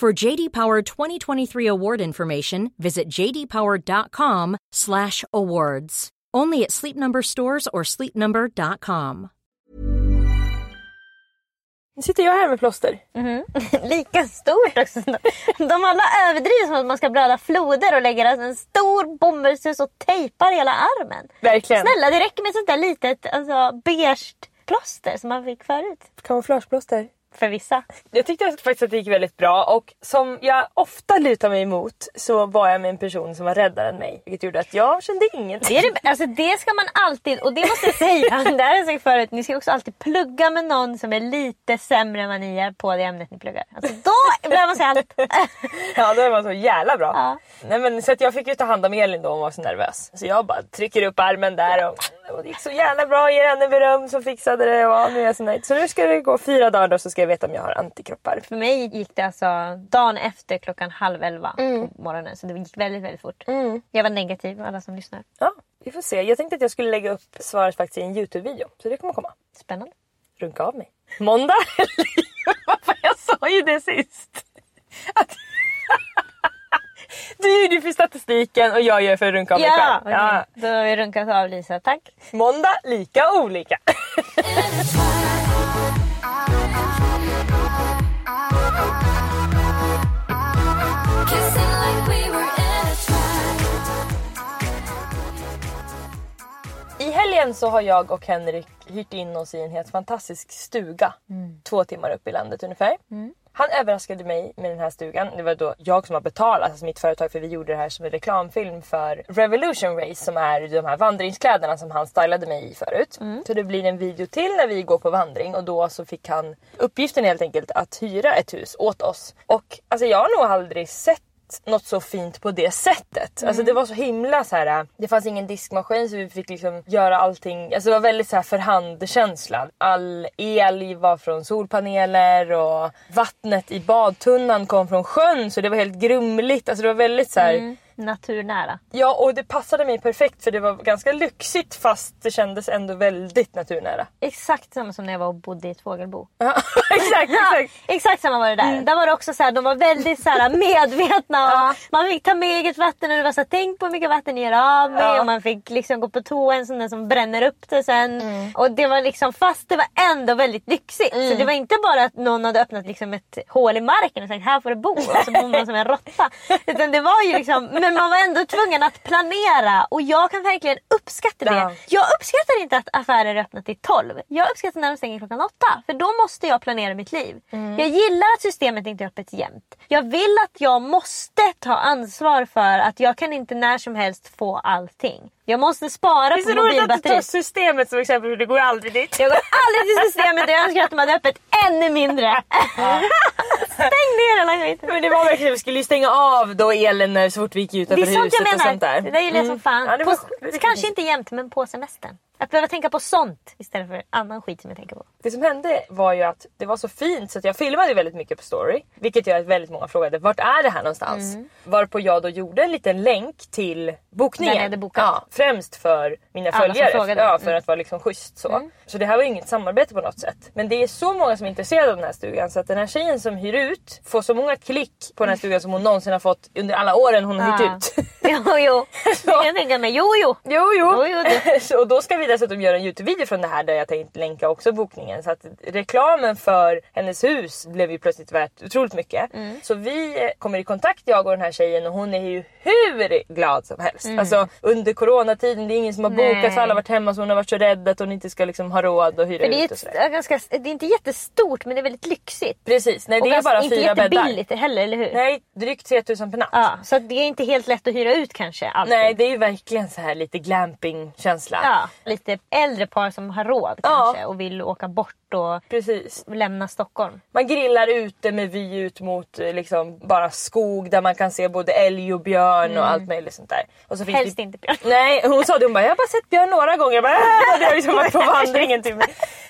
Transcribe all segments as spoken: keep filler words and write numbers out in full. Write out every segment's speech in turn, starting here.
For J D Power twenty twenty-three award information, visit j d power dot com slash awards. Only at Sleep Number stores or sleep number dot com. Nu sitter jag här med plåster. Mm-hmm. Lika stort också. De alla överdriver som att man ska blöda floder och lägga en stor bomullsus och tejpar hela armen. Verkligen. Snälla, det räcker med sånt där litet, alltså, beige plåster som man fick förut. Kamouflageplåster. För vissa. Jag tyckte faktiskt att det gick väldigt bra, och som jag ofta lutar mig emot så var jag med en person som var räddare än mig, vilket gjorde att jag kände ingenting. Det, är det, alltså det ska man alltid, och det måste jag säga, det här har jag sagt förut, ni ska också alltid plugga med någon som är lite sämre än vad ni är på det ämnet ni pluggar. Alltså då börjar man säga allt. Ja, då är man så jävla bra. Ja. Nej, men, så att jag fick ju ta hand om Elin då, hon var så nervös. Så jag bara trycker upp armen där och... Och det gick så jävla bra, ger henne beröm som fixade det, och nu är jag så nöjd. Så nu ska det gå fyra dagar då, så ska jag veta om jag har antikroppar. För mig gick det alltså dagen efter klockan halv elva mm. på morgonen. Så det gick väldigt, väldigt fort. Mm. Jag var negativ, alla som lyssnar. Ja, vi får se. Jag tänkte att jag skulle lägga upp svaret faktiskt i en YouTube-video. Så det kommer komma. Spännande. Runka av mig. Måndag? Varför? Jag sa ju det sist. Att... Du gör det för statistiken och jag gör för att runka av mig själv. Ja, okay. Ja. Då har vi runkat av Lisa, tack. Måndag, lika olika. I helgen så har jag och Henrik hyrt in oss i en helt fantastisk stuga. Mm. Två timmar upp i landet ungefär. Mm. Han överraskade mig med den här stugan. Det var då jag som har betalat, alltså mitt företag, för vi gjorde det här som en reklamfilm för Revolution Race, som är de här vandringskläderna som han stylade mig i förut. Mm. Så det blir en video till när vi går på vandring, och då så fick han uppgiften helt enkelt att hyra ett hus åt oss. Och alltså jag har nog aldrig sett något så fint på det sättet. Mm. Alltså det var så himla så här. Det fanns ingen diskmaskin, så vi fick liksom göra allting. Alltså det var väldigt så här förhandkänsla. All el var från solpaneler, och vattnet i badtunnan kom från sjön, så det var helt grumligt. Alltså det var väldigt så här mm. naturnära. Ja, och det passade mig perfekt, för det var ganska lyxigt fast det kändes ändå väldigt naturnära. Exakt samma som när jag var och bodde i ett fågelbo. exakt, exakt. Ja, exakt samma var det där. Mm. Där var det också så här, de var väldigt så här medvetna. Och ja. Man fick ta med eget vatten, och det var så här, tänk på hur mycket vatten ni gör av med. Ja. Och man fick liksom gå på toa, en sån där som bränner upp det sen. Mm. Och det var liksom, fast det var ändå väldigt lyxigt. Mm. Så det var inte bara att någon hade öppnat liksom ett hål i marken och sagt, här får du bo. Och så bor man som en råtta. Utan det var ju liksom... Men man var ändå tvungen att planera. Och jag kan verkligen uppskatta det. Ja. Jag uppskattar inte att affärer är öppna till tolv. Jag uppskattar när de stänger klockan åtta. För då måste jag planera mitt liv. Mm. Jag gillar att systemet inte är öppet jämt. Jag vill att jag måste ta ansvar för att jag kan inte när som helst få allting. Jag måste spara på mobilbatteriet. Det är så roligt att du tar systemet som exempel, för det går aldrig dit. Jag går aldrig till systemet, och jag önskar att de hade öppet ännu mindre. Ja. Stäng ner alla skiten. Men det var verkligen, vi skulle ju stänga av då elen så fort vi gick ut över huset och sånt där. Det är sånt jag menar, det gillar jag som fan. Ja, det var... på, kanske inte jämt, men på semestern. Att behöva tänka på sånt istället för annan skit som jag tänker på. Det som hände var ju att det var så fint så att jag filmade väldigt mycket på story. Vilket gör att väldigt många frågade, vart är det här någonstans? Mm. Varpå jag då gjorde en liten länk till bokningen. Den hade bokat. Ja, främst för mina alla följare. Ja, för mm. att vara liksom schysst så. Mm. Så det här var ju inget samarbete på något sätt. Men det är så många som är intresserade av den här stugan. Så att den här tjejen som hyr ut får så många klick på den här stugan som hon någonsin har fått under alla åren hon har hyrt ut. Jo, jo. Jag tänker mig, jo, jo. Jo, jo. jo, jo så, och då ska vi dessutom gör en YouTube-video från det här där jag tänkte länka också bokningen. Så att reklamen för hennes hus blev ju plötsligt värt otroligt mycket. Mm. Så vi kommer i kontakt, jag och den här tjejen, och hon är ju hur glad som helst. Mm. Alltså under coronatiden, det är ingen som har bokat, så alla har varit hemma, så hon har varit så rädd att hon inte ska liksom ha råd och hyra för det är ut. Och ett, är ganska, det är inte jättestort, men det är väldigt lyxigt. Precis, nej, det och är ganska, bara fyra bäddar. Inte jättebilligt heller, eller hur? Nej, drygt tre tusen per natt. Ja, så det är inte helt lätt att hyra ut kanske. Alltid. Nej, det är ju verkligen så här lite glamping-känsla. Ja, lite äldre par som har råd kanske ja. Och vill åka bort och precis. Lämna Stockholm. Man grillar ute med vy ut mot liksom bara skog där man kan se både älg och björn mm. och allt möjligt sånt där. Och så finns helst det... inte björn. Nej, hon sa det, hon bara, jag har bara sett björn några gånger. Jag bara, äh! Det har liksom varit på vandringen typ.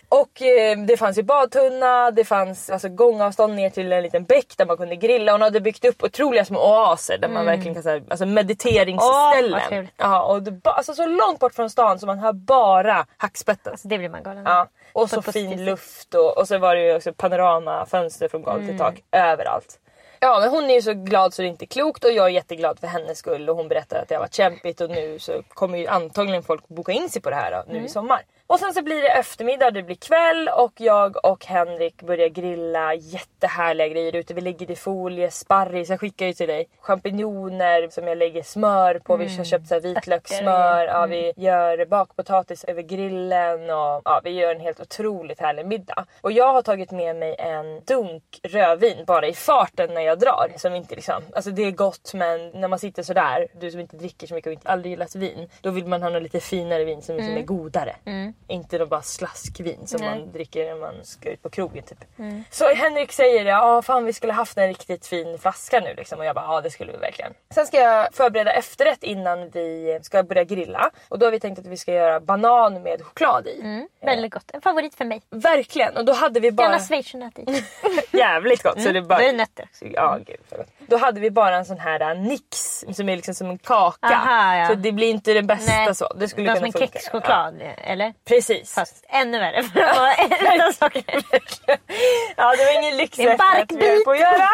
Och eh, det fanns ju badtunna, det fanns alltså, gångavstånd ner till en liten bäck där man kunde grilla. Hon hade byggt upp otroliga små oaser där mm. man verkligen kan säga, alltså mediteringsställen. Oh, ja, och det, alltså så långt bort från stan så man har bara hackspettet. Alltså det blir man galen. Ja. Och så, så fin luft och, och så var det ju också panoramafönster från golv till mm. tak överallt. Ja, men hon är ju så glad så det är inte klokt och jag är jätteglad för hennes skull och hon berättar att det har varit kämpigt och nu så kommer ju antagligen folk boka in sig på det här då, nu mm. i sommar. Och sen så blir det eftermiddag, det blir kväll och jag och Henrik börjar grilla jättehärliga grejer ute. Vi lägger i folie, sparris, jag skickar ju till dig. Champinjoner som jag lägger smör på, mm. vi har köpt så här vitlökssmör. Mm. Ja, vi gör bakpotatis över grillen och ja, vi gör en helt otroligt härlig middag. Och jag har tagit med mig en dunk rödvin bara i farten när jag drar. Som inte liksom, alltså det är gott men när man sitter så där, du som inte dricker så mycket och inte aldrig gillar vin, då vill man ha något lite finare vin som, mm. som är godare. Mm. Inte då bara slaskvin som nej. Man dricker när man ska ut på krogen typ. Mm. Så Henrik säger det, ja fan vi skulle haft en riktigt fin flaska nu liksom. Och jag bara, ja det skulle vi verkligen. Sen ska jag förbereda efterrätt innan vi ska börja grilla. Och då har vi tänkt att vi ska göra banan med choklad i. Mm. Väldigt gott, en favorit för mig. Verkligen, och då hade vi bara... Gärna schweizernöt i. Jävligt gott. Mm. Så det bara... Det är nötter. Ja gud så gott. Då hade vi bara en sån här nix som är liksom som en kaka. Aha, ja. Så det blir inte det bästa nej. Så. Det skulle kunna funka. Som en kexchoklad ja. Eller? Precis. Fast ännu värre för att vara en sak. Ja, det var ingen lyx att vi på att göra.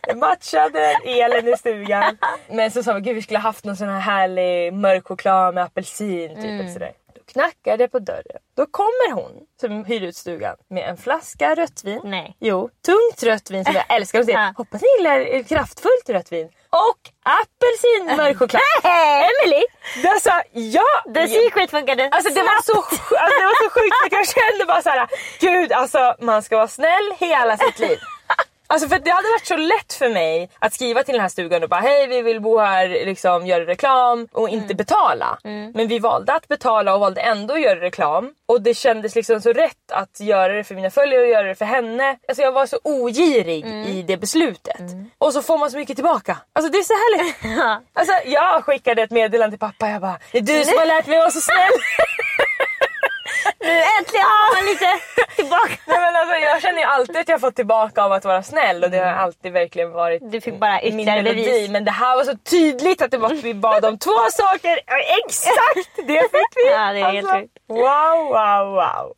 Det matchade elen i stugan. Men så sa vi, gud vi skulle ha haft någon sån här härlig mörk choklad med apelsin typ mm. sådär. Då knackade på dörren. Då kommer hon som hyr ut stugan med en flaska röttvin. Nej. Jo, tungt röttvin som jag älskar att se. Ja. Hoppas ni gillar kraftfullt röttvin. Och apelsin mörk choklad. Hey, Emily. Det sa ja. The secret funkade. Alltså det var så alltså, det var så sjukt att jag kände bara så här gud alltså man ska vara snäll hela sitt liv. Alltså för det hade varit så lätt för mig att skriva till den här stugan och bara hej vi vill bo här, liksom göra reklam och inte mm. betala. Mm. Men vi valde att betala och valde ändå att göra reklam. Och det kändes liksom så rätt att göra det för mina följare och göra det för henne. Alltså jag var så ogirig mm. i det beslutet. Mm. Och så får man så mycket tillbaka. Alltså det är så härligt. Alltså jag skickade ett meddelande till pappa jag bara det är du som har lärt mig att vara så snäll. Nu äntligen har man lite tillbaka. Nej, men alltså, jag känner ju alltid att jag fått tillbaka av att vara snäll. Och det har alltid verkligen varit du fick bara min melodi. Men det här var så tydligt att det var, vi bad om två saker. Exakt, det fick vi. Ja, det är alltså, helt wow, wow, wow.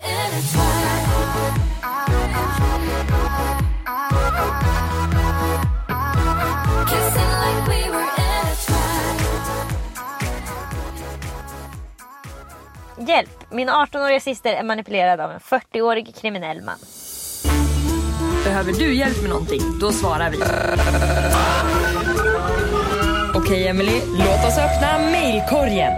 Hjälp, min arton-åriga syster är manipulerad av en fyrtio-årig kriminell man. Behöver du hjälp med någonting? Då svarar vi. Okej okay, Emily, låt oss öppna mailkorgen.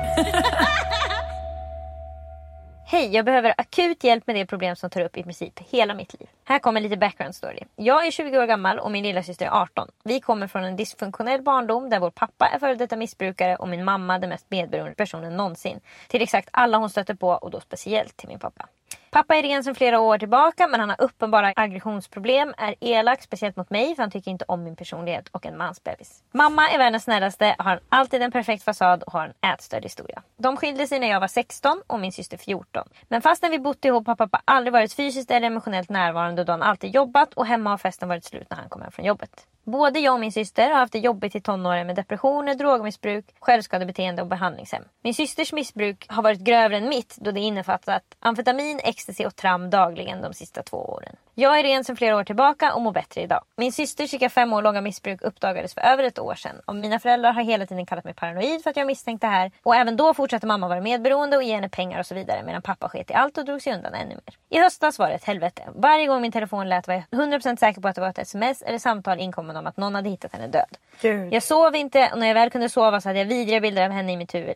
Hej, jag behöver akut hjälp med det problem som tar upp i princip hela mitt liv. Här kommer lite background story. Jag är tjugo år gammal och min lilla syster är arton. Vi kommer från en dysfunktionell barndom där vår pappa är före detta missbrukare och min mamma den mest medberoende personen någonsin. Till exakt alla hon stöter på och då speciellt till min pappa. Pappa är ren sedan flera år tillbaka, men han har uppenbara aggressionsproblem, är elak, speciellt mot mig för han tycker inte om min personlighet och en mansbebis. Mamma är världens snällaste, har alltid en perfekt fasad och har en ätstörd historia. De skilde sig när jag var sexton och min syster fjorton. Men fastän vi bott ihop har pappa aldrig varit fysiskt eller emotionellt närvarande då han alltid jobbat och hemma har festen varit slut när han kom hem från jobbet. Både jag och min syster har haft det jobbigt i tonåren med depressioner, drogmissbruk, självskadebeteende och behandlingshem. Min systers missbruk har varit grövre än mitt då det innefattat amfetamin, ecstasy och tram dagligen de sista två åren. Jag är ren sedan flera år tillbaka och mår bättre idag. Min systers cirka fem år långa missbruk uppdagades för över ett år sedan. Och mina föräldrar har hela tiden kallat mig paranoid för att jag misstänkte det här. Och även då fortsatte mamma vara medberoende och ge henne pengar och så vidare. Medan pappa sket i allt och drog sig undan ännu mer. I höstas var det ett helvete. Varje gång min telefon lät var jag hundra procent säker på att det var ett sms eller samtal inkommande om att någon hade hittat henne död. Gud. Jag sov inte och när jag väl kunde sova så hade jag vidriga bilder av henne i mitt huvud.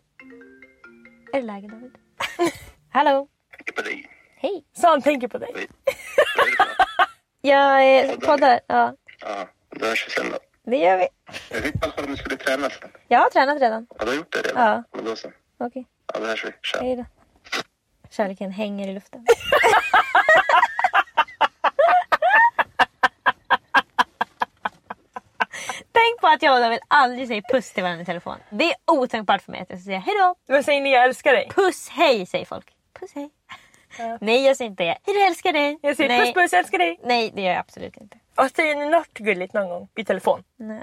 Är det läge, David? Hallå? Hej. Så han tänker på dig. Jag är poddar. Ja. Ja, då hörs vi sen då. Det gör vi. Jag vet inte om du skulle träna sen. Jag har tränat redan. Ja, du har gjort det redan. Ja. Men då så. Okej. Okay. Ja, då hörs vi. Kör. Hej då. Kärleken hänger i luften. Tänk på att jag och David aldrig säger puss till varandra i telefon. Det är otänkbart för mig att jag ska säga hej då. Vad säger ni? Jag älskar dig. Puss, hej, säger folk. Puss, hej. Ja. Nej, jag säger inte det. Hej, jag älskar dig. Jag säger Nej. Puss, puss, älskar dig. Nej, det gör jag absolut inte. Och säger ni något gulligt någon gång i telefon? Nej,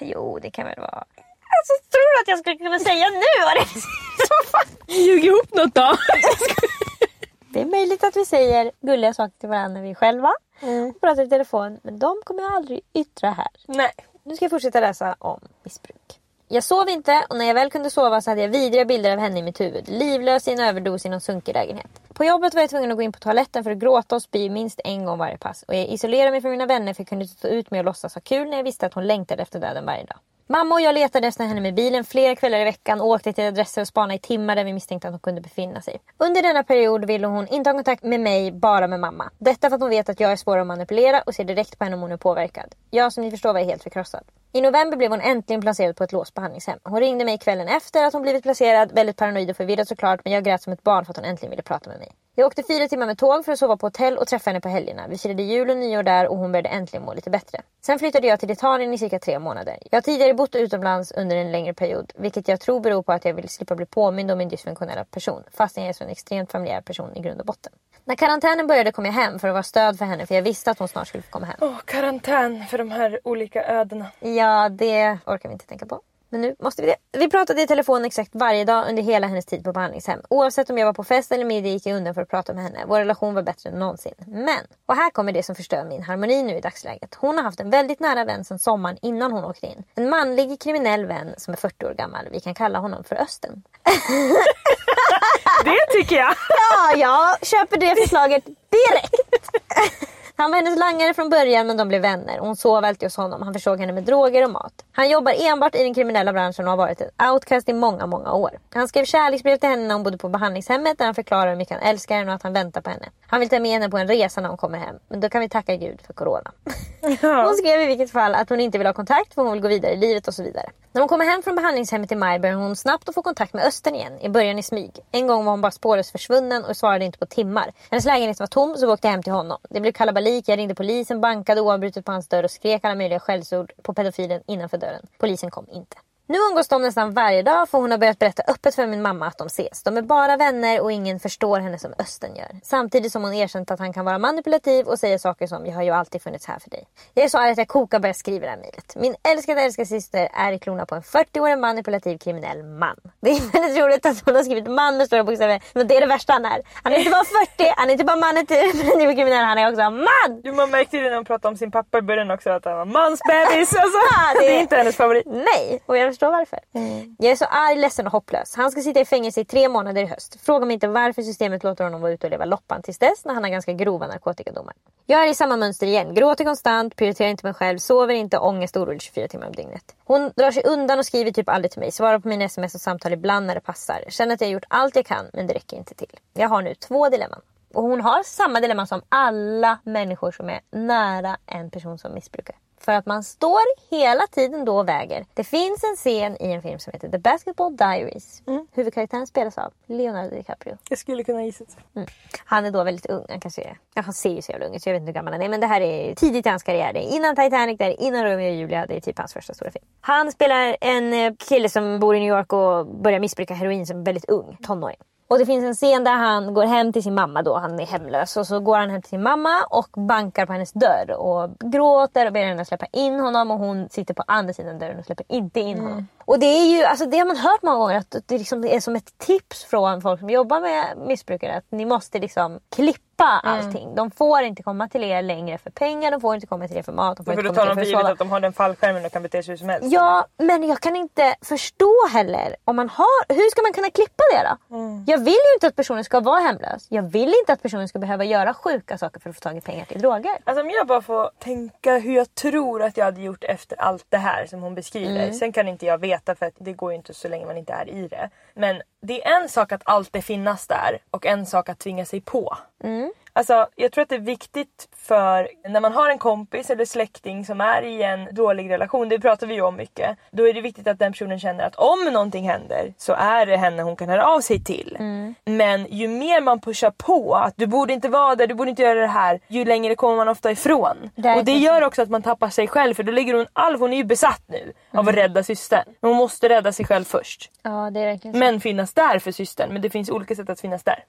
jo, det kan väl vara. Alltså, tror du att jag skulle kunna säga nu? Vad det är? Ljug ihop något då. Det är möjligt att vi säger gulliga saker till varandra vi själva. Mm. Och pratar i telefon, men de kommer jag aldrig yttra här. Nej. Nu ska jag fortsätta läsa om missbruk. Jag sov inte och när jag väl kunde sova så hade jag vidriga bilder av henne i mitt huvud. Livlös i en överdos i någon sunkig lägenhet. På jobbet var jag tvungen att gå in på toaletten för att gråta och spy minst en gång varje pass. Och jag isolerade mig från mina vänner för jag kunde inte stå ut med att låtsas ha kul när jag visste att hon längtade efter döden varje dag. Mamma och jag letade efter henne med bilen flera kvällar i veckan och åkte till adresser och spanade i timmar där vi misstänkte att hon kunde befinna sig. Under denna period ville hon inte ha kontakt med mig, bara med mamma. Detta för att hon vet att jag är svår att manipulera och ser direkt på henne om hon är påverkad. Jag, som ni förstår, var helt förkrossad. I november blev hon äntligen placerad på ett låsbehandlingshem. Hon ringde mig kvällen efter att hon blivit placerad, väldigt paranoid och förvirrad såklart, men jag grät som ett barn för att hon äntligen ville prata med mig. Jag åkte fyra timmar med tåg för att sova på hotell och träffa henne på helgerna. Vi firade jul och nyår där och hon började äntligen må lite bättre. Sen flyttade jag till Italien i cirka tre månader. Jag har tidigare bott utomlands under en längre period, vilket jag tror beror på att jag vill slippa bli påmind om min dysfunktionella person, fast jag är så en extremt familjär person i grund och botten. När karantänen började kom jag hem för att vara stöd för henne, för jag visste att hon snart skulle få komma hem. Åh, oh, karantän för de här olika ödena. Ja, det orkar vi inte tänka på. Men nu måste vi det. Vi pratade i telefon exakt varje dag under hela hennes tid på behandlingshem. Oavsett om jag var på fest eller middag gick jag undan för att prata med henne. Vår relation var bättre än någonsin. Men, och här kommer det som förstör min harmoni nu i dagsläget. Hon har haft en väldigt nära vän sedan sommaren innan hon åkte in. En manlig kriminell vän som är fyrtio år gammal. Vi kan kalla honom för Östen. Det tycker jag. Ja, jag köper det förslaget direkt. Han var hennes langare från början men de blev vänner. Hon sov alltid hos honom. Han försåg henne med droger och mat. Han jobbar enbart i den kriminella branschen och har varit ett outcast i många, många år. Han skrev kärleksbrev till henne när hon bodde på behandlingshemmet där han förklarar hur mycket han älskar henne och att han väntar på henne. Han vill ta med henne på en resa när hon kommer hem. Men då kan vi tacka Gud för corona. Ja. Hon skrev i vilket fall att hon inte vill ha kontakt för hon vill gå vidare i livet och så vidare. När hon kommer hem från behandlingshemmet i maj börjar hon snabbt att få kontakt med Östen igen. I början i smyg. En gång var hon bara spårlöst försvunnen och svarade inte på timmar. Hennes lägenhet var tom så vi åkte hem till honom. Det blev kalabalik. Jag ringde polisen, bankade oavbrutet på hans dörr och skrek alla möjliga skällsord på pedofilen innanför dörren. Polisen kom inte. Nu umgås de nästan varje dag för hon har börjat berätta öppet för min mamma att de ses. De är bara vänner och ingen förstår henne som Östen gör. Samtidigt som hon erkänt att han kan vara manipulativ och säger saker som jag har ju alltid funnits här för dig. Jag är så arg att jag kokar och börjar skriva det här mejlet. Min älskade älskade syster är i klona på en fyrtio-årig manipulativ kriminell man. Det är väldigt roligt att hon har skrivit man med stora bokstäver. Men det är det värsta han är. Han är inte bara fyrtio, han är inte bara man till kriminell, han är också man! Jo, man märkte ju när hon pratade om sin pappa i början också att han var mansbebis. Alltså, ja, det... det är inte hennes favorit. Nej, och jag förstår varför. Mm. Jag är så arg, ledsen och hopplös. Han ska sitta i fängelse i tre månader i höst. Fråga mig inte varför systemet låter honom vara ute och leva loppan tills dess när han har ganska grova narkotikadomar. Jag är i samma mönster igen. Gråter konstant, prioriterar inte mig själv, sover inte, ångest och orolig tjugofyra timmar om dygnet. Hon drar sig undan och skriver typ aldrig till mig. Svarar på mina sms och samtal ibland när det passar. Känner att jag har gjort allt jag kan men det räcker inte till. Jag har nu två dilemman. Och hon har samma dilemma som alla människor som är nära en person som missbrukar. För att man står hela tiden då och väger. Det finns en scen i en film som heter The Basketball Diaries. Mm. Huvudkaraktären spelas av Leonardo DiCaprio. Jag skulle kunna gissa det. Mm. Han är då väldigt ung. Han kanske är... Ja, han ser ju så jävla ung ut, så jag vet inte hur gammal han är. Men det här är tidigt i hans karriär. Innan Titanic, där, innan Romeo och Julia. Det är typ hans första stora film. Han spelar en kille som bor i New York och börjar missbruka heroin som väldigt ung. Tonåring. Och det finns en scen där han går hem till sin mamma då, han är hemlös. Och så går han hem till sin mamma och bankar på hennes dörr och gråter och ber henne släppa in honom. Och hon sitter på andra sidan dörren och släpper inte in honom. Mm. Och det är ju, alltså det har man hört många gånger, att det liksom är som ett tips från folk som jobbar med missbrukare. Att ni måste liksom klippa allting. Mm. De får inte komma till er längre för pengar, de får inte komma till er för mat. De får, får inte komma till er för givet att de har den fallskärmen och kan bete sig hur som helst. Ja, men jag kan inte förstå heller om man har, hur ska man kunna klippa det då? Mm. Jag vill ju inte att personen ska vara hemlös. Jag vill inte att personen ska behöva göra sjuka saker för att få tag i pengar till droger. Alltså om jag bara får tänka hur jag tror att jag hade gjort efter allt det här som hon beskriver. Mm. Sen kan inte jag veta. För att det går ju inte så länge man inte är i det. Men det är en sak att alltid finnas där. Och en sak att tvinga sig på. Mm. Alltså jag tror att det är viktigt för när man har en kompis eller släkting som är i en dålig relation, det pratar vi ju om mycket, då är det viktigt att den personen känner att om någonting händer så är det henne hon kan höra av sig till. Mm. Men ju mer man pushar på att du borde inte vara där, du borde inte göra det här, ju längre kommer man ofta ifrån. Det och det gör också att man tappar sig själv, för då ligger hon all, hon är ju besatt nu mm. av att rädda systern. Hon måste rädda sig själv först. Ja, det är verkligen så. Men finnas där för systern, men det finns olika sätt att finnas där.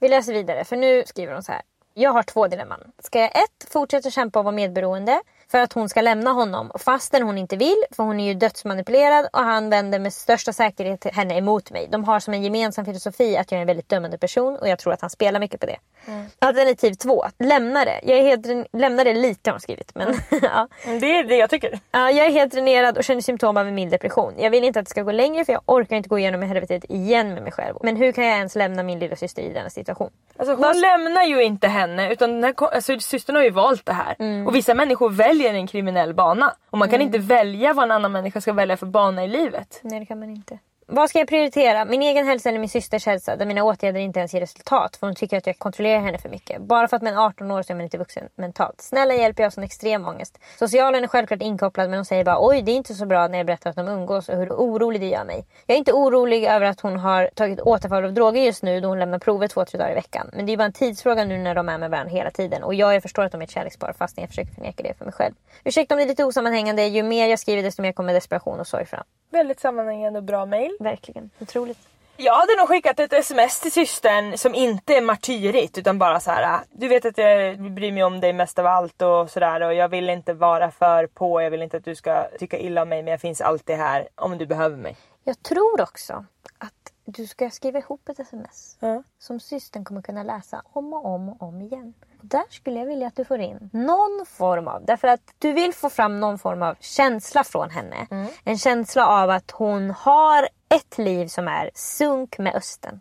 Vi läser vidare, för nu skriver hon så här. Jag har två dilemman. Ska jag ett, fortsätta kämpa och vara medberoende för att hon ska lämna honom fastän hon inte vill, för hon är ju dödsmanipulerad och han vänder med största säkerhet henne emot mig. De har som en gemensam filosofi att jag är en väldigt dömande person och jag tror att han spelar mycket på det. Mm. Alternativ två, lämna det. Jag är helt, lämna det lite har hon skrivit. Men, ja. Det är det jag tycker. Ja, jag är helt dränerad och känner symptom av en mild depression. Jag vill inte att det ska gå längre för jag orkar inte gå igenom helvetet igen med mig själv. Men hur kan jag ens lämna min lilla syster i denna situation? Alltså, hon Fast... lämnar ju inte henne, utan den här, alltså, systern har ju valt det här. Mm. Och vissa människor väljer är en kriminell bana. Och man kan mm. inte välja vad en annan människa ska välja för bana i livet. Nej, det kan man inte. Vad ska jag prioritera? Min egen hälsa eller min systers hälsa? Där mina åtgärder inte ens ger resultat. För hon tycker att jag kontrollerar henne för mycket. Bara för att man är arton år så är man inte vuxen mentalt. Snälla hjälper jag sån extrem ångest. Socialen är självklart inkopplad, men hon säger bara oj, det är inte så bra när jag berättar att de umgås och hur orolig det gör mig. Jag är inte orolig över att hon har tagit återfall av droger just nu då hon lämnar provet två, tre dagar i veckan. Men det är ju bara en tidsfråga nu när de är med varandra hela tiden. Och jag, jag förstår att de är ett kärlekspar fast jag försöker förneka det för mig själv. Ursäkta om det är lite osammanhängande. Ju mer jag skriver desto mer kommer desperation och sorg fram. Väldigt sammanhängande och bra mejl. Verkligen, otroligt. Jag hade nog skickat ett sms till systern som inte är martyrigt utan bara så här: du vet att jag bryr mig om dig mest av allt och sådär, och jag vill inte vara för på, jag vill inte att du ska tycka illa om mig, men jag finns alltid här om du behöver mig. Jag tror också att du ska skriva ihop ett sms mm. som systern kommer kunna läsa om och om och om igen. Där skulle jag vilja att du får in någon form av, därför att du vill få fram någon form av känsla från henne. Mm. En känsla av att hon har ett liv som är sunk med östen.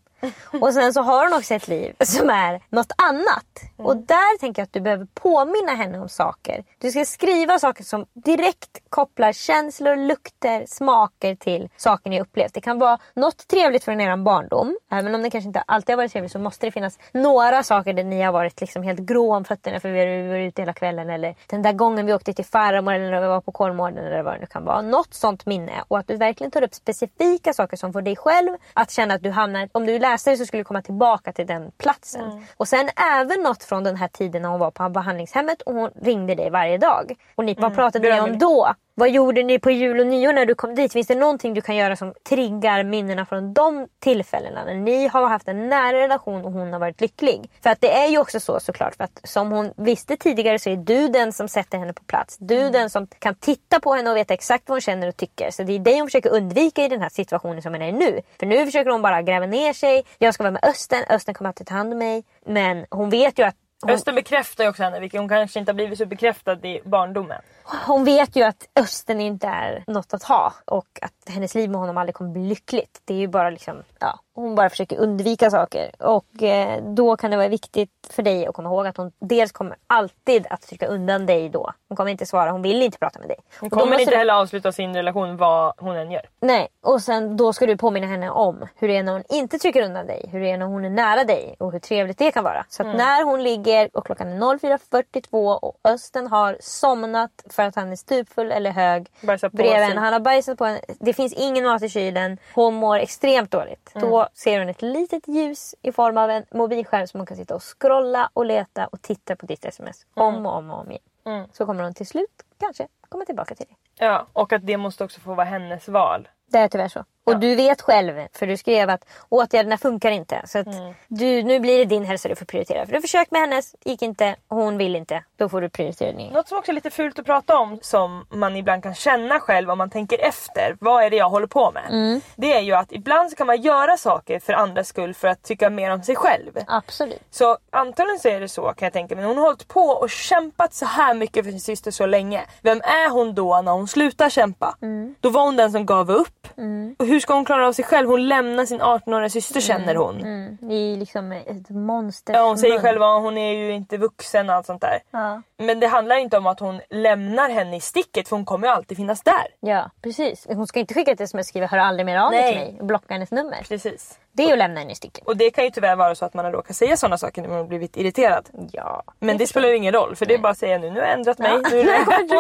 Och sen så har hon också ett liv som är något annat. Mm. Och där tänker jag att du behöver påminna henne om saker. Du ska skriva saker som direkt kopplar känslor, lukter, smaker till saker ni upplevt. Det kan vara något trevligt från er barndom. Även om det kanske inte alltid har varit trevligt, så måste det finnas några saker där ni har varit liksom helt grå om fötterna för vi var ute hela kvällen. Eller den där gången vi åkte till farmor, eller när vi var på Kolmården, eller vad det nu kan vara. Något sånt minne. Och att du verkligen tar upp specifika saker som får dig själv att känna att du hamnar, om du läsare, så skulle du komma tillbaka till den platsen. Mm. Och sen även något från den här tiden när hon var på behandlingshemmet och hon ringde dig varje dag. Och ni, mm. vad pratade ni om då? Vad gjorde ni på jul och nyår när du kom dit? Finns det någonting du kan göra som triggar minnena från de tillfällena? När ni har haft en nära relation och hon har varit lycklig. För att det är ju också så såklart. För att som hon visste tidigare så är du den som sätter henne på plats. Du mm. den som kan titta på henne och veta exakt vad hon känner och tycker. Så det är det hon försöker undvika i den här situationen som hon är nu. För nu försöker hon bara gräva ner sig. Jag ska vara med Östen. Östen kommer alltid ta hand om mig. Men hon vet ju att Östen bekräftar ju också henne, vilket hon kanske inte har blivit så bekräftad i barndomen. Hon vet ju att Östen inte är något att ha och att hennes liv med honom aldrig kommer bli lyckligt. Det är ju bara liksom, ja, hon bara försöker undvika saker. Och eh, då kan det vara viktigt för dig att komma ihåg att hon dels kommer alltid att trycka undan dig då. Hon kommer inte svara, hon vill inte prata med dig. Hon kommer inte du... heller avsluta sin relation vad hon än gör. Nej, och sen då ska du påminna henne om hur det är när hon inte trycker undan dig. Hur det är när hon är nära dig och hur trevligt det kan vara. Så att mm. när hon ligger och klockan är noll fyra fyrtiotvå och Östen har somnat för att han är stupfull eller hög bredvid henne. Han har bajsat på henne. Det finns ingen mat i kylen. Hon mår extremt dåligt. Mm. Då ser hon ett litet ljus i form av en mobilskärm som hon kan sitta och scrolla och leta och titta på ditt sms. Mm. Om och om och om igen. Mm. Så kommer hon till slut kanske komma tillbaka till det. Ja, och att det måste också få vara hennes val. Det är tyvärr så. Och ja. Du vet själv, för du skrev att åtgärderna funkar inte. Så att mm. du, nu blir det din hälsa du får prioritera. För du försökt med hennes, gick inte, hon vill inte. Då får du prioritering. Något som också är lite fult att prata om, som man ibland kan känna själv om man tänker efter. Vad är det jag håller på med? Mm. Det är ju att ibland så kan man göra saker för andras skull för att tycka mer om sig själv. Absolut. Så antagligen så är det så, kan jag tänka. Men hon har hållit på och kämpat så här mycket för sin syster så länge. Vem är hon då när hon slutar kämpa? Mm. Då var hon den som gav upp. Mm. Och hur Hur ska hon klara av sig själv? Hon lämnar sin artonåriga syster, mm. känner hon. Mm. Det är liksom ett monster. Ja, hon säger själv att hon är ju inte vuxen och allt sånt där. Ja. Men det handlar inte om att hon lämnar henne i sticket, för hon kommer ju alltid finnas där. Ja, precis. Hon ska inte skicka ett sms och skriva hör aldrig mer av till mig och blocka hennes nummer. Precis. Det är ju att lämna henne i sticket. Och det kan ju tyvärr vara så att man råkar säga sådana saker när man har blivit irriterad. Ja. Men det spelar ju ingen roll, för Nej. Det är bara att säga nu, nu har jag ändrat mig. Ja. Nu har jag kommit på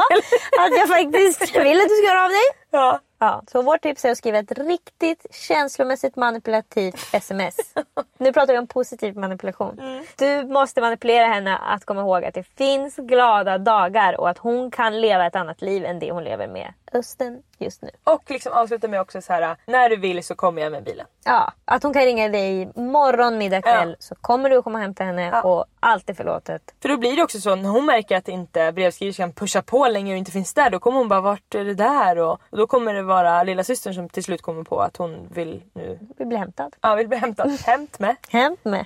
att jag faktiskt vill att du ska höra av dig. Ja. Ja, så vårt tips är att skriva ett riktigt känslomässigt manipulativt sms. Nu pratar vi om positiv manipulation. Mm. Du måste manipulera henne att komma ihåg att det finns glada dagar och att hon kan leva ett annat liv än det hon lever med Östen just nu. Och liksom avsluta med också så här: när du vill så kommer jag med bilen. Ja, att hon kan ringa dig morgon, middag, kväll, ja. Så kommer du att komma och hämta henne, ja. Och allt är förlåtet. För då blir det också så, när hon märker att inte brevskriverskan pushar på längre och inte finns där, då kommer hon bara, vart är det där? Och då kommer det vara lilla systern som till slut kommer på att hon vill nu vill bli hämtad. Ja, vill bli hämtad. Hämt med. Hämt med.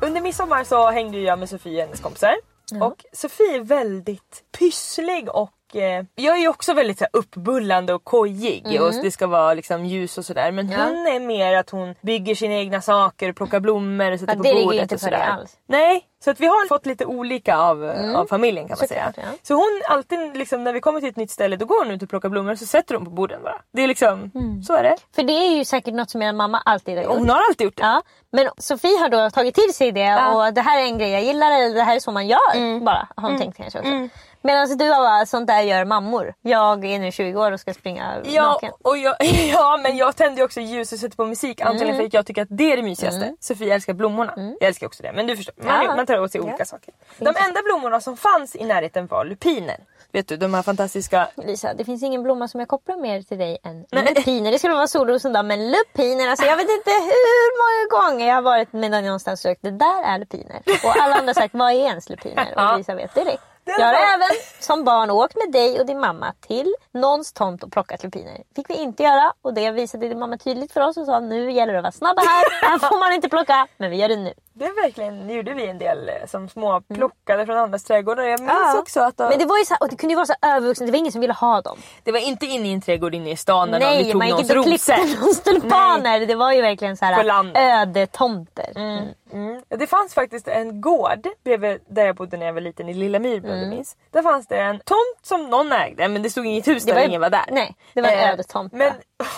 Under midsommar så hängde jag med Sofie och hennes kompisar. Mm. Och Sofie är väldigt pysslig och jag är ju också väldigt så här uppbullande och kojig, mm. och det ska vara liksom ljus och sådär, men ja. Hon är mer att hon bygger sina egna saker, plockar blommor och sätter, ja, på bordet inte och sådär. Nej, så att vi har fått lite olika av, mm. av familjen kan man såklart, säga. Ja. Så hon alltid liksom, när vi kommer till ett nytt ställe, då går hon ut och plockar blommor och så sätter hon på borden bara. Det är liksom, mm. så är det. För det är ju säkert något som er mamma alltid har gjort. Hon har alltid gjort det. Ja. Men Sofie har då tagit till sig det, ja. Och det här är en grej jag gillar, eller det här är så man gör, mm. bara har hon mm. tänkt kanske också. Mm. Medan alltså, du har sånt där gör mammor. Jag är nu tjugo år och ska springa naken. Ja, och jag, ja, men jag tänder också ljus och sätter på musik. Antingen mm. för att jag tycker att det är det mysigaste. Mm. Sofie älskar blommorna. Mm. Jag älskar också det. Men du förstår, man, man tar åt sig olika, ja. Saker. De enda blommorna som fanns i närheten var lupinen. Vet du, de här fantastiska... Lisa, det finns ingen blomma som jag kopplar mer till dig än lupiner. Det skulle vara solrosen då, men lupiner. Alltså jag vet inte hur många gånger jag har varit med någon någonstans och sökt. Det där är lupiner. Och alla andra har sagt, vad är ens lupiner? Och Lisa vet direkt. Jag har även som barn åkt med dig och din mamma till någons tomt och plockat lupiner. Fick vi inte göra, och det visade din mamma tydligt för oss och sa, nu gäller det att vara snabba här. Här får man inte plocka, men vi gör det nu. Det är verkligen, gjorde vi en del som små plockade mm. från andras trädgårdar. Jag minns ja. också att de... Men det var ju så här, och det kunde ju vara så övervuxen, det var ingen som ville ha dem. Det var inte inne i en trädgård inne i stan när Nej, de tog någons rosor. Nej, man gick inte och klippte någons tulpaner. Det var ju verkligen så här ödetomter. Mm. Mm. Mm. Det fanns faktiskt en gård bredvid där jag bodde när jag var liten, i Lilla Myrby, mm. minns. Där fanns det en tomt som någon ägde, men det stod inget hus där, var ju... ingen var där. Nej, det var en eh, ödetomt. Men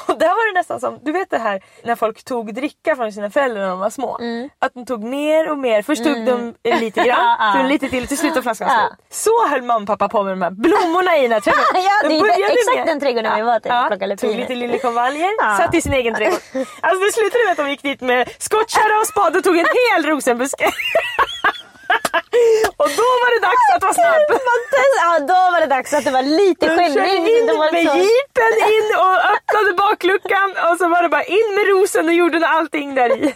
där var det nästan som, du vet det här när folk tog dricka från sina föräldrar när de var små. Mm. Att de tog mer och mer. Först tog mm. de lite grann, ja, ja. lite till, till slut av flaskan ja. slut. Så höll mamma och pappa på med de här blommorna i den här trädgården. Ja, det är exakt med. Den trädgården ja. vi var till. Ja. Plockade lupiner. Tog lite liljekonvaljer, ja. satt i sin egen trädgård. Alltså det slutade med att de gick dit med skottkärra och spad och tog en hel rosenbuske. Och då var det dags att vara snabb. Ja, då var det dags att det var lite skillning. De körde in med jeepen in och öppnade bakluckan. Och så var det bara in med rosen och gjorde allting där i.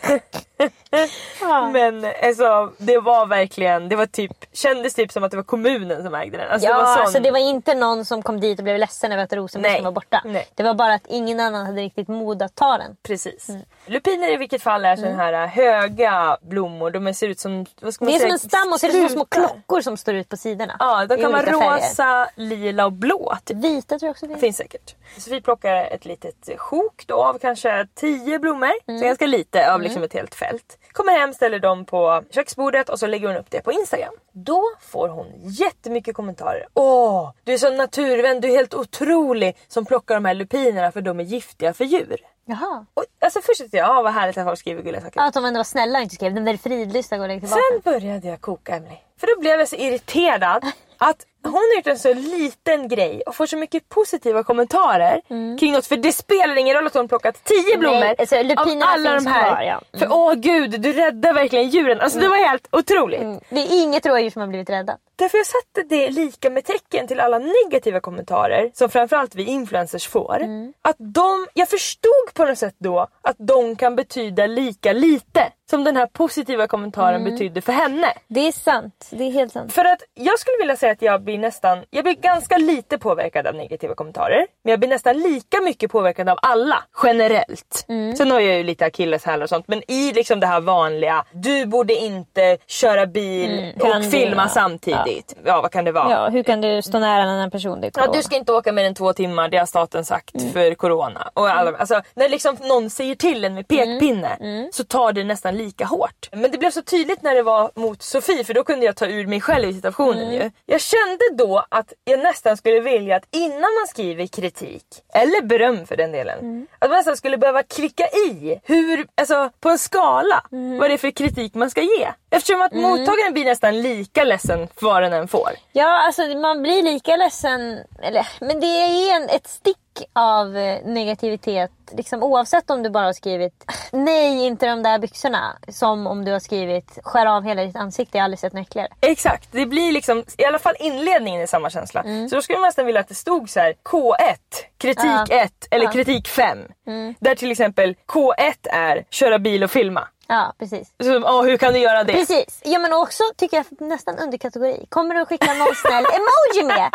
Ja. Men alltså, det var verkligen, det var typ, kändes typ som att det var kommunen som ägde den. Alltså, ja, det var sån... alltså det var inte någon som kom dit och blev ledsen över att rosenbusken var borta. Nej. Det var bara att ingen annan hade riktigt mod att ta den. Precis. Mm. Lupiner i vilket fall är sådana här mm. höga blommor. De ser ut som, vad ska man det säga? Det är som en stam och ser ut som små klockor som står ut på sidorna. Ja, de kan vara rosa, färger. Lila och blå. Typ. Vita tror jag också det är. Finns säkert. Så vi plockar ett litet sjok då av kanske tio blommor. Mm. Så ganska lite av liksom mm. ett helt fält. Kommer hem, ställer dem på köksbordet och så lägger hon upp det på Instagram. Då får hon jättemycket kommentarer. Åh, du är så naturvän, du är helt otrolig som plockar de här lupinerna för de är giftiga för djur. Jaha. Och, alltså först tyckte jag, ja, vad härligt att folk skriver gulliga saker. Ja, att de ändå var snälla och inte skrev, de där fridlysta går tillbaka. Sen började jag koka, Emily. För då blev jag så irriterad att hon har gjort en så liten grej och får så mycket positiva kommentarer mm. kring något. För det spelar ingen roll att hon plockat tio blommor. Nej, alltså, av alla de här. Kvar, ja. Mm. För åh gud, du räddar verkligen djuren. Alltså mm. det var helt otroligt. Mm. Det är inget rådjur som har blivit räddat. Därför jag satte det lika med tecken till alla negativa kommentarer som framförallt vi influencers får. Mm. Att de, jag förstod på något sätt då att de kan betyda lika lite som den här positiva kommentaren mm. betyder för henne. Det är sant, det är helt sant. För att jag skulle vilja säga att jag blir nästan, jag blir ganska lite påverkad av negativa kommentarer. Men jag blir nästan lika mycket påverkad av alla, generellt. Mm. Sen har jag ju lite akilleshäl och sånt. Men i liksom det här vanliga, du borde inte köra bil mm. och kan filma det, ja. Samtidigt. Ja. Ja, vad kan det vara? Ja, hur kan du stå nära en annan person? Det är corona. Ja, du ska inte åka mer än två timmar, det har staten sagt mm. för corona. Och alla, mm. alltså, när liksom någon säger till en med pekpinne mm. Mm. så tar det nästan lika hårt. Men det blev så tydligt när det var mot Sofie, för då kunde jag ta ur mig själv i situationen mm. ju. Jag kände då att jag nästan skulle vilja att innan man skriver kritik, eller beröm för den delen, mm. att man nästan skulle behöva klicka i hur, alltså på en skala, mm. vad det är för kritik man ska ge. Eftersom att mm. mottagaren blir nästan lika ledsen för vad den än får. Ja, alltså man blir lika ledsen, eller, men det är en, ett stick av negativitet liksom, oavsett om du bara har skrivit nej, inte de där byxorna, som om du har skrivit skär av hela ditt ansikte, jag har aldrig sett äckligare. Exakt, det blir liksom i alla fall inledningen i samma känsla mm. så då skulle man nästan vilja att det stod så här K ett, kritik ja. ett eller ja. kritik fem mm. där till exempel K ett är köra bil och filma. Ja, precis. Så, åh, hur kan du göra det? Precis. Ja, men också tycker jag nästan underkategori. Kommer du att skicka någon snäll emoji med?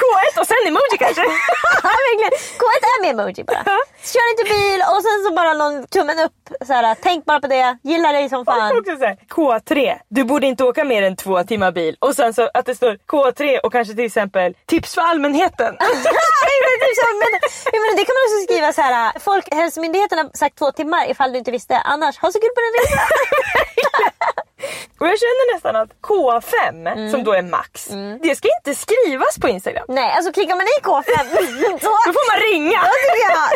K ett och sen emoji kanske? Ja, verkligen. K ett är med emoji bara. Kör inte bil och sen så bara någon tummen upp. Så här, tänk bara på det. Gillar dig som fan. Och så här, K tre. Du borde inte åka mer än två timmar bil. Och sen så att det står K tre och kanske till exempel tips för allmänheten. Jag menar, det kan man också skriva så här. Folkhälsomyndigheten har sagt två timmar ifall du inte visste. Annars, ha så kul på den resan. Och jag känner nästan att K fem, mm. som då är max, mm. det ska inte skrivas på Instagram. Nej, alltså klickar man i K fem, då, då får man ringa.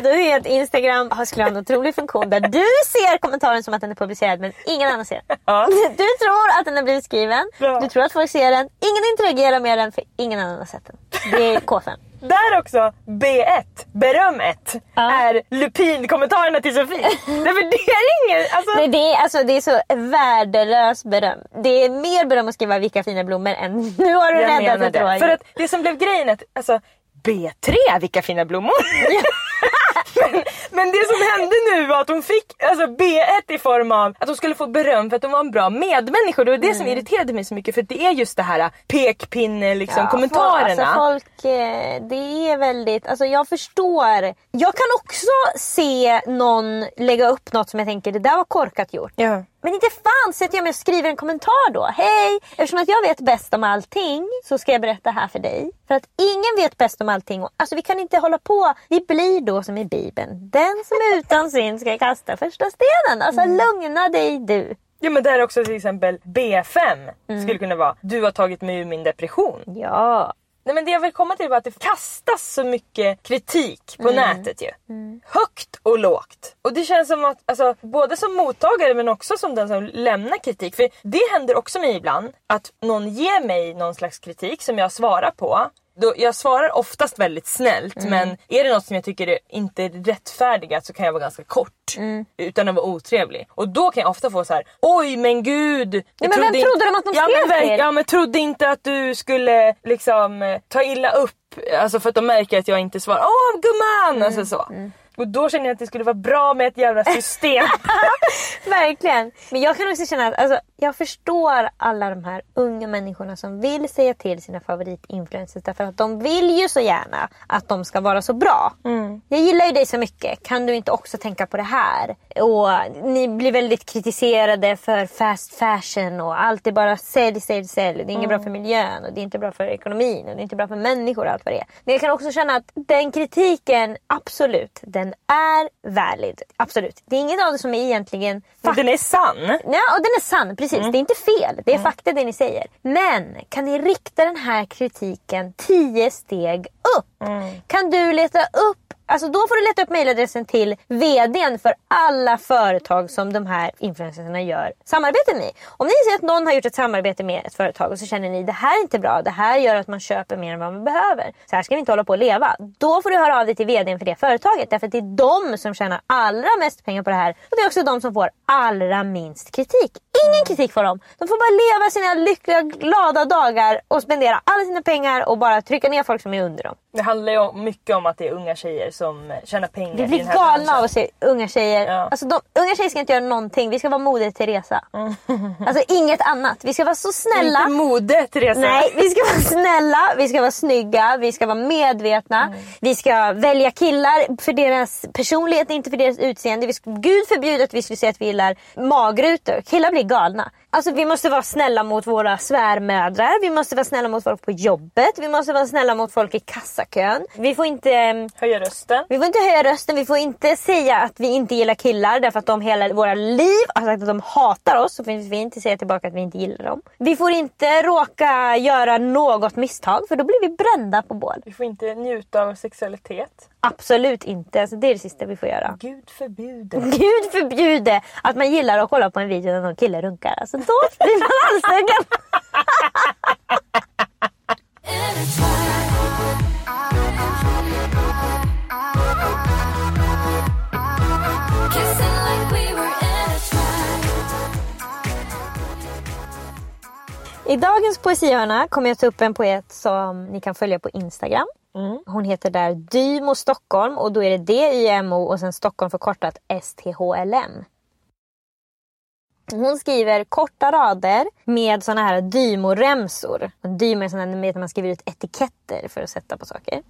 Då är det att Instagram har skrivit en otrolig funktion där du ser kommentaren som att den är publicerad, men ingen annan ser den. Ja. Du tror att den har blivit skriven, ja. Du tror att folk ser den, ingen interagerar med den, för ingen annan har sett den. Det är K fem. Där också, B ett, berömmet, ja. Är lupin-kommentarerna till Sofie. Nej, men det är ingen... Alltså... Nej, det är, alltså, det är så värdelös beröm. Det är mer beröm att skriva vilka fina blommor än nu har du jag räddat det. Jag. För att det som blev grejen att, alltså, B tre, vilka fina blommor. Men, men det som hände nu var att hon fick alltså B ett i form av att hon skulle få beröm för att hon var en bra medmänniska. Det var det mm. som irriterade mig så mycket, för det är just det här pekpinne liksom, ja, kommentarerna. Folk, alltså folk, det är väldigt, alltså jag förstår. Jag kan också se någon lägga upp något som jag tänker, det där var korkat gjort. Ja. Men inte fan sätter jag mig och skriver en kommentar då. Hej, eftersom att jag vet bäst om allting så ska jag berätta här för dig. För att ingen vet bäst om allting. Alltså vi kan inte hålla på. Vi blir då som i Bibeln. Den som är utan synd ska kasta första stenen. Alltså mm. lugna dig du. Ja, men där också till exempel B fem mm. skulle kunna vara. Du har tagit mig ur min depression. Ja. Nej, men det jag vill komma till var att det kastas så mycket kritik på mm. nätet ju. Mm. Högt och lågt. Och det känns som att, alltså, både som mottagare men också som den som lämnar kritik. För det händer också mig ibland att någon ger mig någon slags kritik som jag svarar på. då, jag svarar oftast väldigt snällt, mm. men är det något som jag tycker är inte rättfärdigt så kan jag vara ganska kort, mm. utan att vara otrevlig. Och då kan jag ofta få så här: oj men gud, jag nej, men vem in... trodde de att de skrev ja, men, till? Ja men trodde inte att du skulle liksom ta illa upp, alltså för att de märker att jag inte svarar. Åh gumman, mm. alltså så. Mm. Och då känner jag att det skulle vara bra med ett jävla system. Verkligen. Men jag kan också känna att alltså, jag förstår alla de här unga människorna som vill säga till sina favoritinfluencers. Därför att de vill ju så gärna att de ska vara så bra. Mm. Jag gillar ju dig så mycket. Kan du inte också tänka på det här? Och ni blir väldigt kritiserade för fast fashion. Och allt är bara sälj, sälj, sälj. Det är mm. inte bra för miljön. Och det är inte bra för ekonomin. Och det är inte bra för människor och allt vad det är. Men jag kan också känna att den kritiken, absolut, den är valid. Absolut. Det är inget av det som är egentligen... Fakt- den är sann. Ja, och den är sann. Precis. Mm. Det är inte fel. Det är mm. fakta det ni säger. Men kan ni rikta den här kritiken tio steg upp? Mm. Kan du leta upp... Alltså då får du leta upp mejladressen till vdn för alla företag som de här influencerna gör samarbete med. Om ni ser att någon har gjort ett samarbete med ett företag och så känner ni, det här är inte bra, det här gör att man köper mer än vad man behöver, så här ska vi inte hålla på att leva. Då får du höra av dig till vdn för det företaget, därför att det är de som tjänar allra mest pengar på det här. Och det är också de som får allra minst kritik. Ingen kritik får dem. De får bara leva sina lyckliga, glada dagar och spendera alla sina pengar och bara trycka ner folk som är under dem. Det handlar ju mycket om att det är unga tjejer som tjänar pengar. Det blir galna av att se unga tjejer. Ja. Alltså de, unga tjejer ska inte göra någonting. Vi ska vara Moder Teresa. Mm. Alltså inget annat. Vi ska vara så snälla. Inte Moder Teresa. Nej, vi ska vara snälla. Vi ska vara snygga. Vi ska vara medvetna. Mm. Vi ska välja killar för deras personlighet, inte för deras utseende. Vi ska, Gud förbjuder att vi skulle säga att vi gillar magrutor. Killar blir galna. Alltså vi måste vara snälla mot våra svärmödrar. Vi måste vara snälla mot folk på jobbet. Vi måste vara snälla mot folk i kassakön. Vi får inte... Höja rösten. Vi får inte höja rösten. Vi får inte säga att vi inte gillar killar. Därför att de hela våra liv har sagt att de hatar oss. Så får vi inte säga tillbaka att vi inte gillar dem. Vi får inte råka göra något misstag. För då blir vi brända på bål. Vi får inte njuta av sexualitet. Absolut inte. Alltså det är det sista vi får göra. Gud förbjude. Gud förbjude att man gillar att kolla på en video där någon kille runkar. Alltså då blir man halsögen. I dagens poesihörna kommer jag ta upp en poet som ni kan följa på Instagram. Mm. Hon heter där Dymo Stockholm, och då är det D-Y-M-O och sen Stockholm förkortat S-T-H-L-M. Hon skriver korta rader med såna här dymoremsor. Dymo är sådana med att man skriver ut etiketter för att sätta på saker.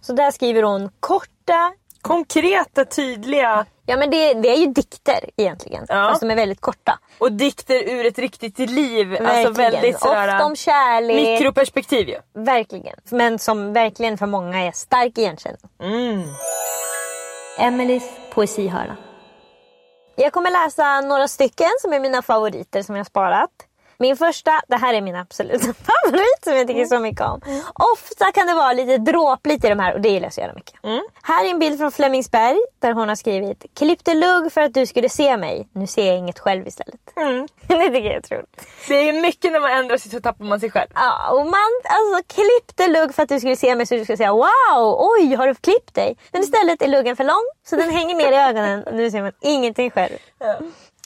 Så där skriver hon korta... Konkreta, tydliga... Ja, men det, det är ju dikter egentligen. Ja. Fast de är väldigt korta. Och dikter ur ett riktigt liv. Verkligen. Alltså väldigt sådär... Ofta om kärlek. Mikroperspektiv ju. Verkligen. Men som verkligen för många är stark igenkänning. Mm. Emelies poesihörna. Jag kommer läsa några stycken som är mina favoriter som jag har sparat. Min första, det här är min absoluta favorit som jag tycker så mycket om. Ofta kan det vara lite dråpligt i de här, och det gillar jag så jävla mycket. Mm. Här är en bild från Flemingsberg där hon har skrivit: klippte lugg för att du skulle se mig. Nu ser jag inget själv istället. Mm. Det tycker jag tror. Det är mycket när man ändrar sig så tappar man sig själv. Ja, och man alltså, klippte lugg för att du skulle se mig, så du skulle säga wow, oj, har du klippt dig? Men istället är luggen för lång så den hänger ner i ögonen och nu ser man ingenting själv. Ja.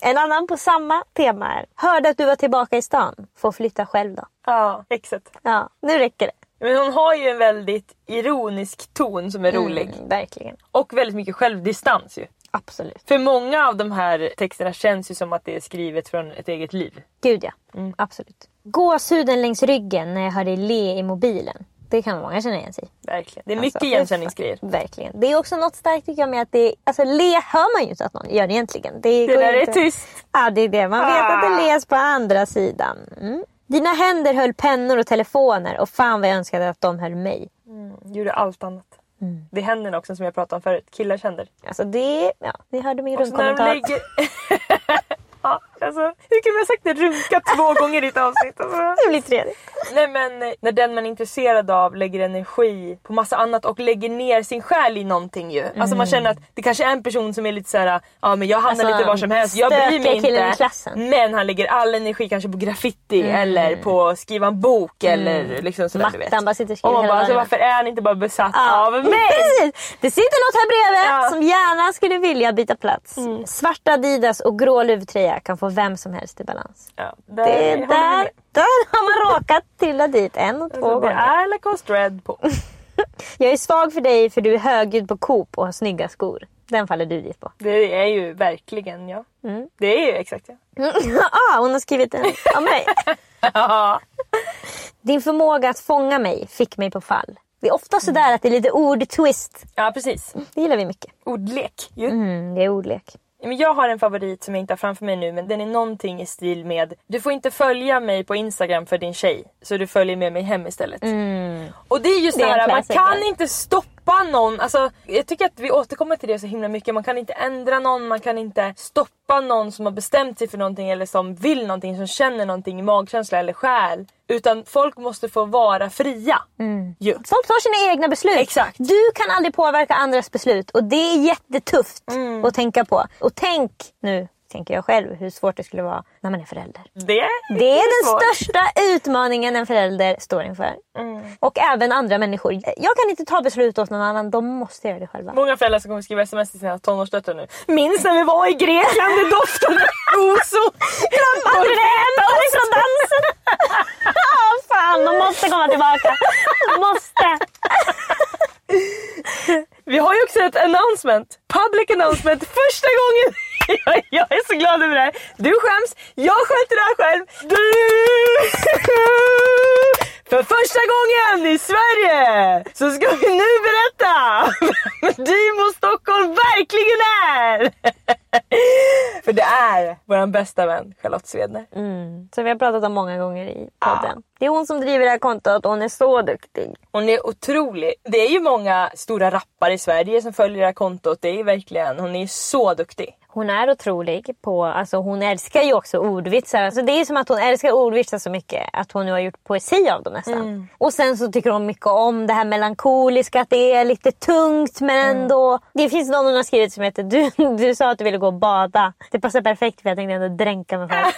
En annan på samma tema är: hörde att du var tillbaka i stan. Får flytta själv då. Ja, exakt. Ja, nu räcker det. Men hon har ju en väldigt ironisk ton som är mm, rolig. Verkligen. Och väldigt mycket självdistans ju. Absolut. För många av de här texterna känns ju som att det är skrivet från ett eget liv. Gud ja, mm. absolut. Gåshuden längs ryggen när jag hörde le i mobilen. Det kan många känna igen sig. Verkligen. Det är mycket alltså, igenkänningsgrejer. Verkligen. Det är också något starkt tycker jag med att det är... Alltså le hör man ju inte att någon gör det egentligen. Det, det där inte... är tyst. Ja, det är det. Man vet ah. att det läs på andra sidan. Mm. Dina händer höll pennor och telefoner. Och fan vad jag önskade att de höll mig. Mm. Gjorde allt annat. Mm. Det är händerna också som jag pratade om förut. Killars händer. Alltså det... Ja, ni hörde min rundkommentar. Och så när de lägger... ja. Alltså, hur kan man ha sagt det? Runka två gånger i ett avsnitt. Alltså. Det blir trevligt. Nej, men när den man är intresserad av lägger energi på massa annat och lägger ner sin själ i någonting ju. Mm. Alltså man känner att det kanske är en person som är lite så här, ja men jag hamnar alltså, lite var som helst. Jag bryr mig inte. Men han lägger all energi kanske på graffiti mm. eller på att skriva en bok mm. eller liksom sådär. Mattan du vet. Bara sitter och skriver och man bara, alltså, varför är han inte bara besatt ja. Av mig? Precis. Det sitter något här bredvid ja. Som gärna skulle vilja byta plats. Mm. Svarta Adidas och grå luvtröja kan få vem som helst i balans. Ja, där det är där, där har man råkat till dit en och två alltså, gånger. Det är Lacoste like Red på. Jag är svag för dig för du är högljudd på Coop och har snygga skor. Den faller du dit på. Det är ju verkligen, ja. Mm. Det är ju exakt, ja. ah, hon har skrivit den om mig. ja. Din förmåga att fånga mig fick mig på fall. Det är ofta sådär att det är lite ord-twist. Ja, precis. Det gillar vi mycket. Ordlek, ju. Mm, det är ordlek. Men jag har en favorit som jag inte har framför mig nu, men den är någonting i stil med du får inte följa mig på Instagram för din tjej, så du följer med mig hem istället. Mm. Och det är ju så här, man kan inte stoppa någon. Alltså, jag tycker att vi återkommer till det så himla mycket. Man kan inte ändra någon, man kan inte stoppa någon som har bestämt sig för någonting eller som vill någonting, som känner någonting i magkänsla eller själ. Utan folk måste få vara fria. Mm. Yeah. Folk tar sina egna beslut. Exakt. Du kan aldrig påverka andras beslut. Och det är jättetufft mm. att tänka på. Och tänk nu, tänker jag själv, hur svårt det skulle vara när man är förälder. Det är, det är den svårt. Största utmaningen en förälder står inför. Mm. Och även andra människor. Jag kan inte ta beslut åt någon annan. De måste göra det själva. Många föräldrar som kommer skriva sms till sina tonårsdöttrar nu. Minns när vi var i Grekland, det doftade rosor. Klappade det hemma från dansen. Ja, fan, de måste komma tillbaka. De måste. Vi har ju också ett announcement. Public announcement. Första gången. Jag, jag är så glad över det här. Du skäms. Jag sköter det här själv. Du. För första gången i Sverige så ska vi nu berätta vad Dymo Stockholm verkligen är. För det är vår bästa vän Charlotte Svedne. Mm. Så vi har pratat om många gånger i podden. Ja. Det är hon som driver det här kontot och hon är så duktig. Hon är otrolig. Det är ju många stora rappare i Sverige som följer det här kontot. Det är verkligen, hon är så duktig. Hon är otrolig på, alltså hon älskar ju också ordvitsar. Alltså det är som att hon älskar ordvitsar så mycket att hon nu har gjort poesi av dem nästan. Mm. Och sen så tycker hon mycket om det här melankoliska, att det är lite tungt men mm. ändå. Det finns någon hon har skrivit som heter du, du sa att du ville gå och bada. Det passar perfekt för jag tänkte ändå dränka mig själv.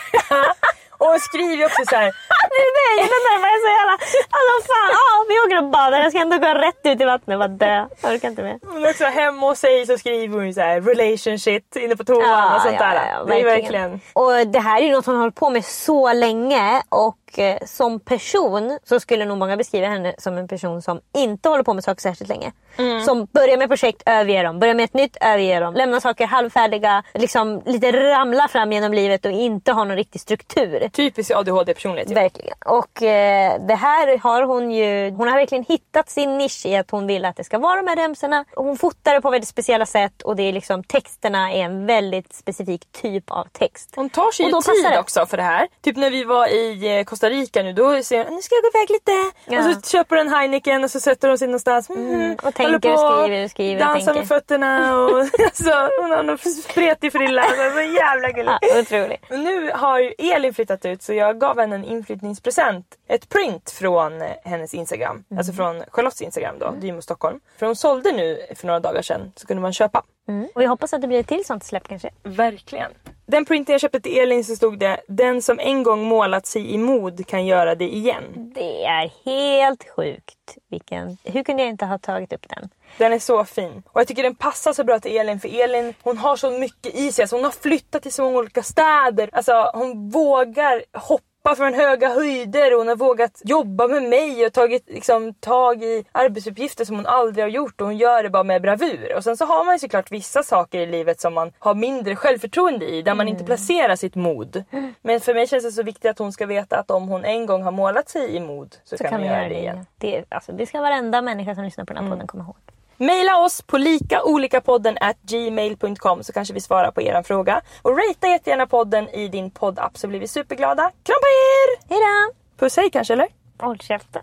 Och skriver också så här. Nej, nej, den där var jag så jävla... Alla fan, ja, vi åker och badar. Jag ska ändå gå rätt ut i vattnet. Bara dö. Jag orkar inte mer. Men också hemma och sig så skriver hon så här. Relationship inne på toan ja, och sånt ja, där. Ja, ja, det är verkligen. Och det här är ju något hon har hållit på med så länge. Och eh, som person så skulle nog många beskriva henne som en person som inte håller på med saker särskilt länge. Mm. Som börjar med projekt, överger dem. Börjar med ett nytt, överger dem. Lämnar saker halvfärdiga. Liksom lite ramla fram genom livet och inte har någon riktig struktur. Typiskt A D H D-personlighet. Typ. Verkligen. Och eh, det här har hon ju... Hon har verkligen hittat sin nisch i att hon vill att det ska vara de här remserna. Hon fotar det på väldigt speciella sätt. Och det är liksom... Texterna är en väldigt specifik typ av text. Hon tar sig ju tid också för det här. Typ när vi var i Costa Rica nu. Då säger hon, nu ska jag gå iväg lite. Ja. Och så köper hon en Heineken och så sätter hon sig någonstans. Mm, mm, och tänker och skriver och skriver. Dansar och tänker. Med fötterna. Och så, hon har någon spretig frilla. Så jävla gulligt. Ja, otroligt. Och nu har ju Elin flyttat ut, så jag gav henne en inflyttningspresent, ett print från hennes Instagram, mm. alltså från Charlottes Instagram då, mm. Dymo Stockholm, för hon sålde nu för några dagar sedan, så kunde man köpa. Mm. Och jag hoppas att det blir ett till sånt släpp kanske. Verkligen. Den printen jag köpte till Elin så stod det: den som en gång målat sig i mod kan göra det igen. Det är helt sjukt. Vilken... Hur kunde jag inte ha tagit upp den? Den är så fin. Och jag tycker den passar så bra till Elin. För Elin, hon har så mycket i sig. Alltså, hon har flyttat till så många olika städer. Alltså hon vågar hoppa. Bara från höga höjder, och hon har vågat jobba med mig och tagit liksom, tag i arbetsuppgifter som hon aldrig har gjort, och hon gör det bara med bravur. Och sen så har man ju såklart vissa saker i livet som man har mindre självförtroende i, där man inte placerar sitt mod. Men för mig känns det så viktigt att hon ska veta att om hon en gång har målat sig i mod så, så kan, kan man göra, göra det igen. Det, alltså, det ska varenda människa som lyssnar på den här mm. podden komma ihåg. Maila oss på likaolikapodden at gmail dot com så kanske vi svarar på er fråga. Och ratea jättegärna podden i din poddapp så blir vi superglada. Kram på er! Hejdå! Puss hej kanske, eller? Håll käften.